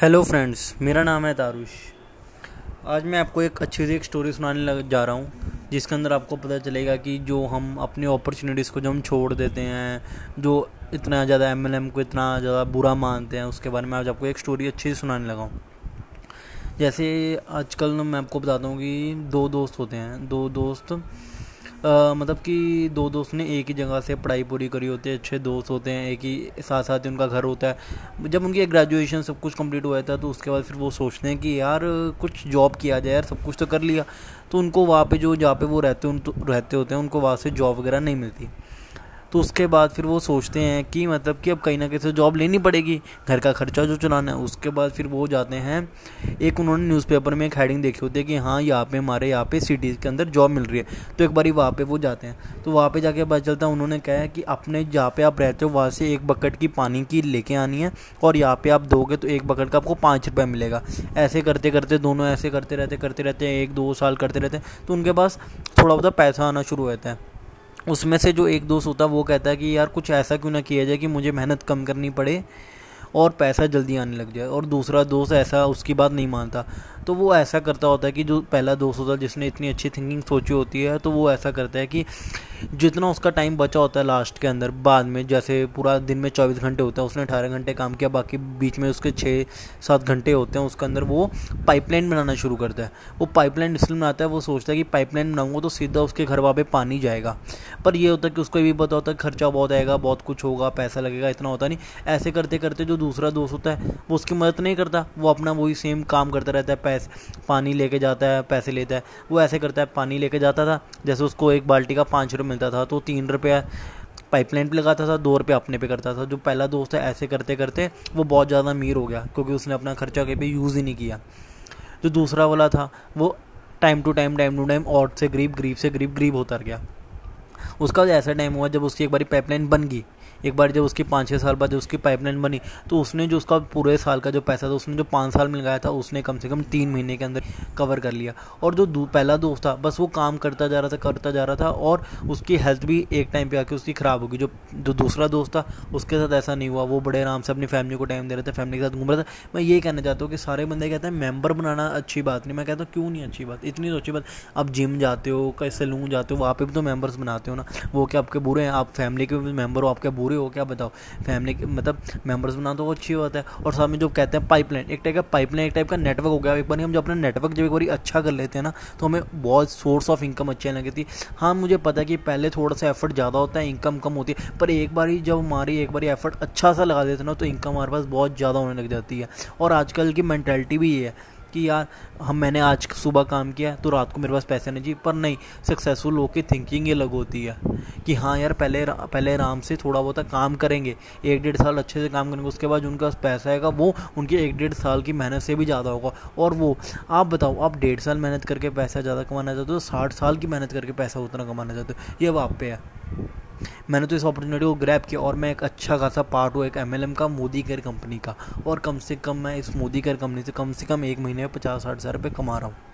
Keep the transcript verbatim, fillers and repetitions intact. Hello friends, मेरा नाम है तारुष। आज मैं आपको एक अच्छी सी एक स्टोरी सुनाने लग जा रहा हूँ, जिसके अंदर आपको पता चलेगा कि जो हम अपने अपॉर्चुनिटीज़ को जो हम छोड़ देते हैं, जो इतना ज़्यादा एम एल एम को इतना ज़्यादा बुरा मानते हैं, उसके बारे में आज आपको एक स्टोरी अच्छी सी सुनाने लगा हूँ। जैसे आजकल मैं आपको बताता हूँ कि दो दोस्त होते हैं, दो दोस्त Uh, मतलब कि दो दोस्त ने एक ही जगह से पढ़ाई पूरी करी होती है, अच्छे दोस्त होते हैं, एक ही साथ साथ ही उनका घर होता है। जब उनकी ग्रेजुएशन सब कुछ कंप्लीट हुआ था तो उसके बाद फिर वो सोचते हैं कि यार कुछ जॉब किया जाए, यार सब कुछ तो कर लिया। तो उनको वहाँ पे जो जहाँ पे वो रहते उन तो, रहते होते हैं उनको वहाँ से जॉब वगैरह नहीं मिलती। तो उसके बाद फिर वो सोचते हैं कि मतलब कि अब कहीं ना कहीं से जॉब लेनी पड़ेगी, घर का खर्चा जो चलाना है। उसके बाद फिर वो जाते हैं, एक उन्होंने न्यूज़पेपर में एक हेडिंग देखी होती है कि हाँ यहाँ पे हमारे यहाँ पे सिटीज़ के अंदर जॉब मिल रही है। तो एक बारी वहाँ पे वो जाते हैं, तो वहाँ पे जाके पता चलता है उन्होंने कहा है कि अपने जहाँ पे आप रहते हो वहाँ से एक बकेट की पानी की लेके आनी है, और यहाँ पे आप दोगे तो एक बकेट का आपको पाँच रुपये मिलेगा। ऐसे करते करते दोनों ऐसे करते रहते करते रहते एक दो साल करते रहते हैं, तो उनके पास थोड़ा बहुत पैसा आना शुरू होता है। उसमें से जो एक दोस्त होता है वो कहता है कि यार कुछ ऐसा क्यों ना किया जाए कि मुझे मेहनत कम करनी पड़े और पैसा जल्दी आने लग जाए, और दूसरा दोस्त ऐसा उसकी बात नहीं मानता। तो वो ऐसा करता होता है कि जो पहला दोस्त होता है जिसने इतनी अच्छी थिंकिंग सोची होती है, तो वो ऐसा करता है कि जितना उसका टाइम बचा होता है लास्ट के अंदर, बाद में जैसे पूरा दिन में चौबीस घंटे होता है, उसने अठारह घंटे काम किया, बाकी बीच में उसके छः सात घंटे होते हैं, उसके अंदर वो पाइपलाइन बनाना शुरू करता है। वो पाइपलाइन इसलिए बनाता है, वो सोचता है कि पाइपलाइन बनाऊंगा तो सीधा उसके घर वापस पानी जाएगा, पर ये होता है कि उसको ये भी पता होता है खर्चा बहुत आएगा, बहुत कुछ होगा, पैसा लगेगा, इतना होता नहीं। ऐसे करते करते जो दूसरा दोस्त होता है वो उसकी मदद नहीं करता, वो अपना वही सेम काम करता रहता है, पैसे पानी लेके जाता है, पैसे लेता है। वो ऐसे करता है, पानी लेके जाता था, जैसे उसको एक बाल्टी का पाँच रुपये मिलता था तो तीन रुपया पाइपलाइन पे लगाता था, दो रुपये अपने पे करता था। जो पहला दोस्त है ऐसे करते करते वो बहुत ज़्यादा अमीर हो गया, क्योंकि उसने अपना खर्चा कभी यूज़ ही नहीं किया। जो दूसरा वाला था वो time to time time to time और से गरीब गरीब से गरीब गरीब होता गया। उसका ऐसा टाइम हुआ जब उसकी एक बारी पाइपलाइन बन गई, एक बार जब उसकी पाँच छः साल बाद जब उसकी पाइपलाइन बनी, तो उसने जो उसका पूरे साल का जो पैसा था, उसने जो पाँच साल में लगाया था, उसने कम से कम तीन महीने के अंदर कवर कर लिया। और जो दू, पहला दोस्त था बस वो काम करता जा रहा था करता जा रहा था और उसकी हेल्थ भी एक टाइम पे आके उसकी ख़राब होगी। जो जो दूसरा दोस्त था उसके साथ ऐसा नहीं हुआ, वो बड़े आराम से अपनी फैमिली को टाइम दे रहे थे, फैमिली के साथ घूम रहा था। मैं ये कहना चाहता हूँ कि सारे बंदे कहते हैं मेंबर बनाना अच्छी बात नहीं, मैं कहता हूँ क्यों नहीं अच्छी बात, इतनी तो अच्छी बात। आप जिम जाते हो, कहीं सैलून जाते हो, वहाँ पर भी तो मेंबर्स बनाते हो ना, वो क्या आपके बुरे हैं? आप फैमिली के भी मेंबर हो, आपके बुरे हो क्या? बताओ, फैमिली के मतलब मेंबर्स बना तो वो अच्छी बात है। और साथ में जो कहते हैं पाइपलाइन, एक टाइप का पाइपलाइन एक टाइप का नेटवर्क हो गया। एक बार हम जो अपना नेटवर्क जब एक बार अच्छा कर लेते हैं ना, तो हमें बहुत सोर्स ऑफ इनकम अच्छी लगी थी। हाँ मुझे पता है कि पहले थोड़ा सा एफर्ट ज़्यादा होता है, इनकम कम होती है, पर एक बार ही जब हमारी एक बार एफर्ट अच्छा सा लगा देते ना, तो इनकम हमारे पास बहुत ज़्यादा होने लग जाती है। और आजकल की मेंटालिटी भी ये है कि यार हम मैंने आज सुबह काम किया तो रात को मेरे पास पैसे नहीं चाहिए, पर नहीं, सक्सेसफुल लोग की थिंकिंग ये अलग होती है कि हाँ यार पहले पहले आराम से थोड़ा बहुत काम करेंगे, एक डेढ़ साल अच्छे से काम करेंगे, उसके बाद उनका पैसा आएगा, वो उनकी एक डेढ़ साल की मेहनत से भी ज़्यादा होगा। और वो आप बताओ, आप डेढ़ साल मेहनत करके पैसा ज़्यादा कमाना चाहते हो, साठ साल की मेहनत करके पैसा उतना कमाना चाहते हो, ये आप पे है। मैंने तो इस अपॉर्चुनिटी को ग्रैब किया और मैं एक अच्छा खासा पार्ट हूँ एक एम एल एम का, मोदी केयर कंपनी का, और कम से कम मैं इस मोदी केयर कंपनी से कम से कम एक महीने में पचास साठ हज़ार रुपये कमा रहा हूँ।